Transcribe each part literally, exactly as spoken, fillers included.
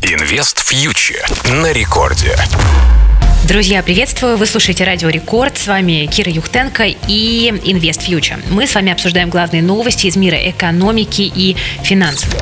InvestFuture на рекорде. Друзья, приветствую. Вы слушаете Радио Рекорд. С вами Кира Юхтенко и InvestFuture. Мы с вами обсуждаем главные новости из мира экономики и финансов.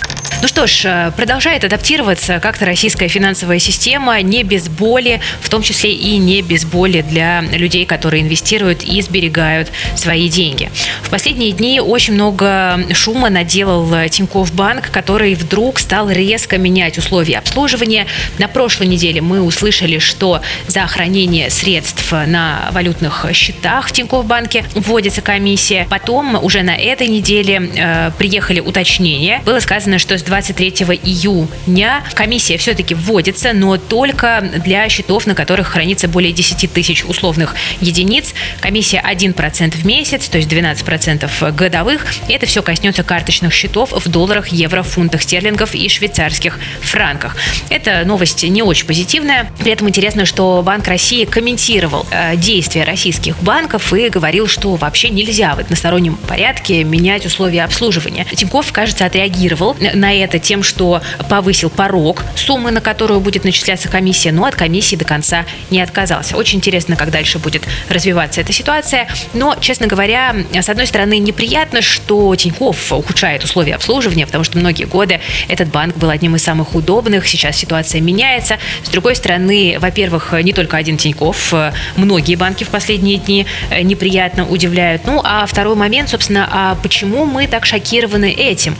Ну что ж, продолжает адаптироваться как-то российская финансовая система не без боли, в том числе и не без боли для людей, которые инвестируют и сберегают свои деньги. В последние дни очень много шума наделал Тинькофф Банк, который вдруг стал резко менять условия обслуживания. На прошлой неделе мы услышали, что за хранение средств на валютных счетах в Тинькофф Банке вводится комиссия. Потом уже на этой неделе э, приехали уточнения. Было сказано, что с двадцать третьего июня комиссия все-таки вводится, но только для счетов, на которых хранится более десять тысяч условных единиц. Комиссия один процент в месяц, то есть двенадцать процентов годовых. Это все коснется карточных счетов в долларах, евро, фунтах стерлингов и швейцарских франках. Эта новость не очень позитивная. При этом интересно, что Банк России комментировал действия российских банков и говорил, что вообще нельзя в одностороннем порядке менять условия обслуживания. Тинькофф, кажется, отреагировал на это тем, что повысил порог суммы, на которую будет начисляться комиссия, но от комиссии до конца не отказался. Очень интересно, как дальше будет развиваться эта ситуация. Но, честно говоря, с одной стороны, неприятно, что Тинькофф ухудшает условия обслуживания, потому что многие годы этот банк был одним из самых удобных. Сейчас ситуация меняется. С другой стороны, во-первых, не только один Тинькофф, многие банки в последние дни неприятно удивляют. Ну, а второй момент, собственно, а почему мы так шокированы этим?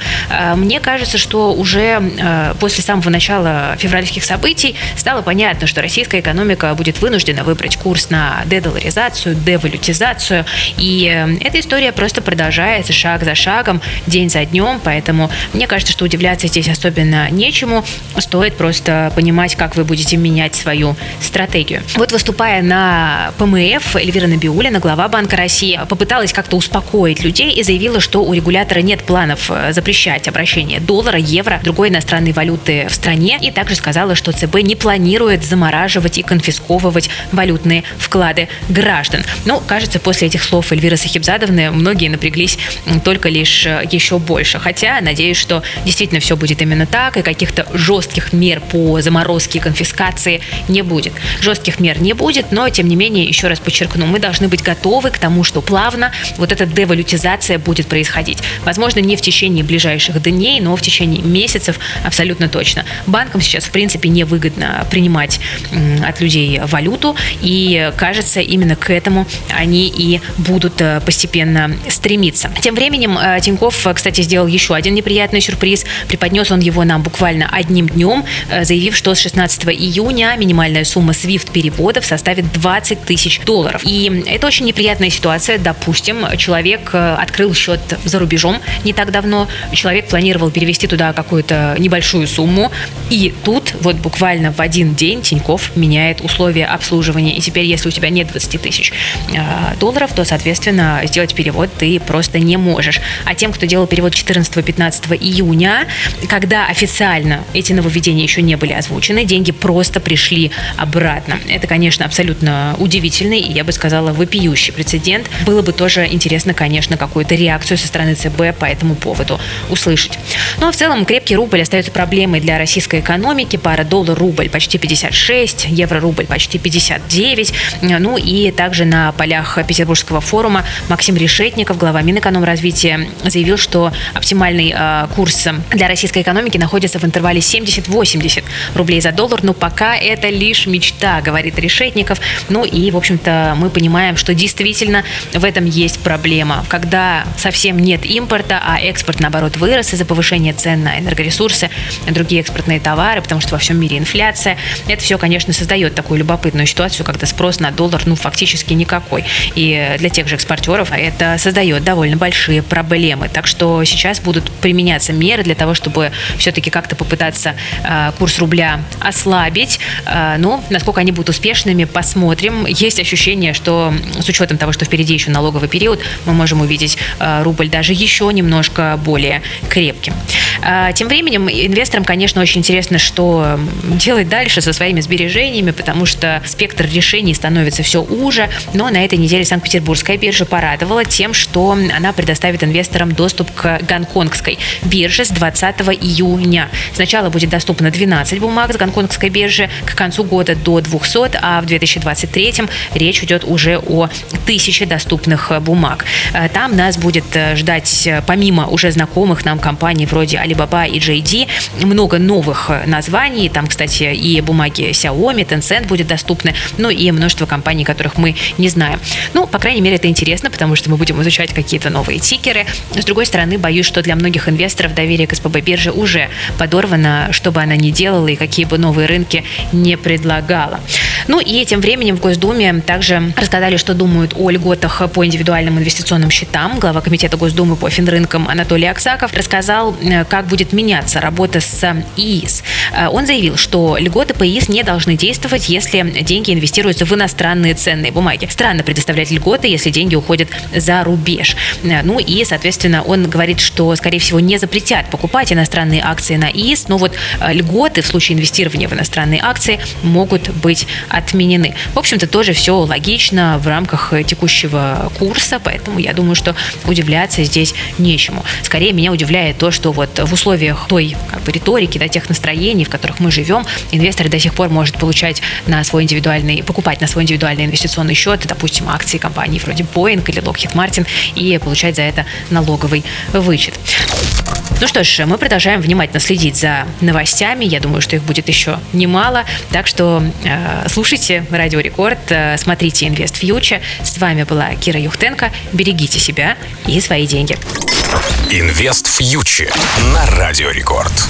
Мне кажется, Кажется, что уже э, после самого начала февральских событий стало понятно, что российская экономика будет вынуждена выбрать курс на дедоларизацию, девалютизацию. И э, эта история просто продолжается шаг за шагом, день за днем. Поэтому мне кажется, что удивляться здесь особенно нечему. Стоит просто понимать, как вы будете менять свою стратегию. Вот, выступая на Пэ Эм Эф, Эльвира Набиулина, глава Банка России, попыталась как-то успокоить людей и заявила, что у регулятора нет планов запрещать обращение доллара, евро, другой иностранной валюты в стране. И также сказала, что Цэ Бэ не планирует замораживать и конфисковывать валютные вклады граждан. Но, кажется, после этих слов Эльвиры Сахибзадовны многие напряглись только лишь еще больше. Хотя, надеюсь, что действительно все будет именно так, и каких-то жестких мер по заморозке и конфискации не будет. Жестких мер не будет, но, тем не менее, еще раз подчеркну, мы должны быть готовы к тому, что плавно вот эта девалютизация будет происходить. Возможно, не в течение ближайших дней, но в течение месяцев абсолютно точно. Банкам сейчас, в принципе, невыгодно принимать от людей валюту, и, кажется, именно к этому они и будут постепенно стремиться. Тем временем Тинькофф, кстати, сделал еще один неприятный сюрприз. Преподнес он его нам буквально одним днем, заявив, что с шестнадцатого июня минимальная сумма свифт-переводов составит двадцать тысяч долларов. И это очень неприятная ситуация. Допустим, человек открыл счет за рубежом не так давно, человек планировал перевести вести туда какую-то небольшую сумму. И тут вот буквально в один день Тинькофф меняет условия обслуживания. И теперь, если у тебя нет двадцати тысяч долларов, то, соответственно, сделать перевод ты просто не можешь. А тем, кто делал перевод четырнадцатого-пятнадцатого июня, когда официально эти нововведения еще не были озвучены, деньги просто пришли обратно. Это, конечно, абсолютно удивительный и, я бы сказала, вопиющий прецедент. Было бы тоже интересно, конечно, какую-то реакцию со стороны Цэ Бэ по этому поводу услышать. Ну а в целом крепкий рубль остается проблемой для российской экономики. Пара доллар-рубль почти пятьдесят шесть, евро-рубль почти пятьдесят девять. Ну и также на полях Петербургского форума Максим Решетников, глава Минэкономразвития, заявил, что оптимальный э, курс для российской экономики находится в интервале семьдесят-восемьдесят рублей за доллар. Но пока это лишь мечта, говорит Решетников. Ну и, в общем-то, мы понимаем, что действительно в этом есть проблема. Когда совсем нет импорта, а экспорт, наоборот, вырос из-за повышения цен на энергоресурсы, другие экспортные товары, потому что во всем мире инфляция. Это все, конечно, создает такую любопытную ситуацию, когда спрос на доллар, ну, фактически никакой. И для тех же экспортеров это создает довольно большие проблемы. Так что сейчас будут применяться меры для того, чтобы все-таки как-то попытаться э, курс рубля ослабить. Э, но насколько они будут успешными, посмотрим. Есть ощущение, что с учетом того, что впереди еще налоговый период, мы можем увидеть э, рубль даже еще немножко более крепким. Тем временем инвесторам, конечно, очень интересно, что делать дальше со своими сбережениями, потому что спектр решений становится все уже. Но на этой неделе Санкт-Петербургская биржа порадовала тем, что она предоставит инвесторам доступ к гонконгской бирже с двадцатого июня. Сначала будет доступно двенадцать бумаг с гонконгской биржи, к концу года до двухсот, а в две тысячи двадцать третьем речь идет уже о тысяче доступных бумаг. Там нас будет ждать, помимо уже знакомых нам компаний вроде Alibaba и джей ди, много новых названий. Там, кстати, и бумаги Xiaomi, Tencent будет доступны, но и множество компаний, которых мы не знаем. Ну, по крайней мере, это интересно, потому что мы будем изучать какие-то новые тикеры. С другой стороны, боюсь, что для многих инвесторов доверие к эс пэ бэ бирже уже подорвано, что бы она ни делала и какие бы новые рынки не предлагала. Ну и тем временем в Госдуме также рассказали, что думают о льготах по индивидуальным инвестиционным счетам. Глава комитета Госдумы по финрынкам Анатолий Аксаков рассказал, как будет меняться работа с ИИС. Он заявил, что льготы по ИИС не должны действовать, если деньги инвестируются в иностранные ценные бумаги. Странно предоставлять льготы, если деньги уходят за рубеж. Ну и, соответственно, он говорит, что, скорее всего, не запретят покупать иностранные акции на ИИС, но вот льготы в случае инвестирования в иностранные акции могут быть отменены. В общем-то, тоже все логично в рамках текущего курса, поэтому я думаю, что удивляться здесь нечему. Скорее, меня удивляет то, что вот в условиях той как бы риторики, да, тех настроений, в которых мы живем, инвесторы до сих пор могут получать на свой индивидуальный, покупать на свой индивидуальный инвестиционный счет, допустим, акции компаний вроде Boeing или Lockheed Martin, и получать за это налоговый вычет. Ну что ж, мы продолжаем внимательно следить за новостями. Я думаю, что их будет еще немало. Так что э, слушайте Радио Рекорд, э, смотрите InvestFuture. С вами была Кира Юхтенко. Берегите себя и свои деньги. InvestFuture на Радио Рекорд.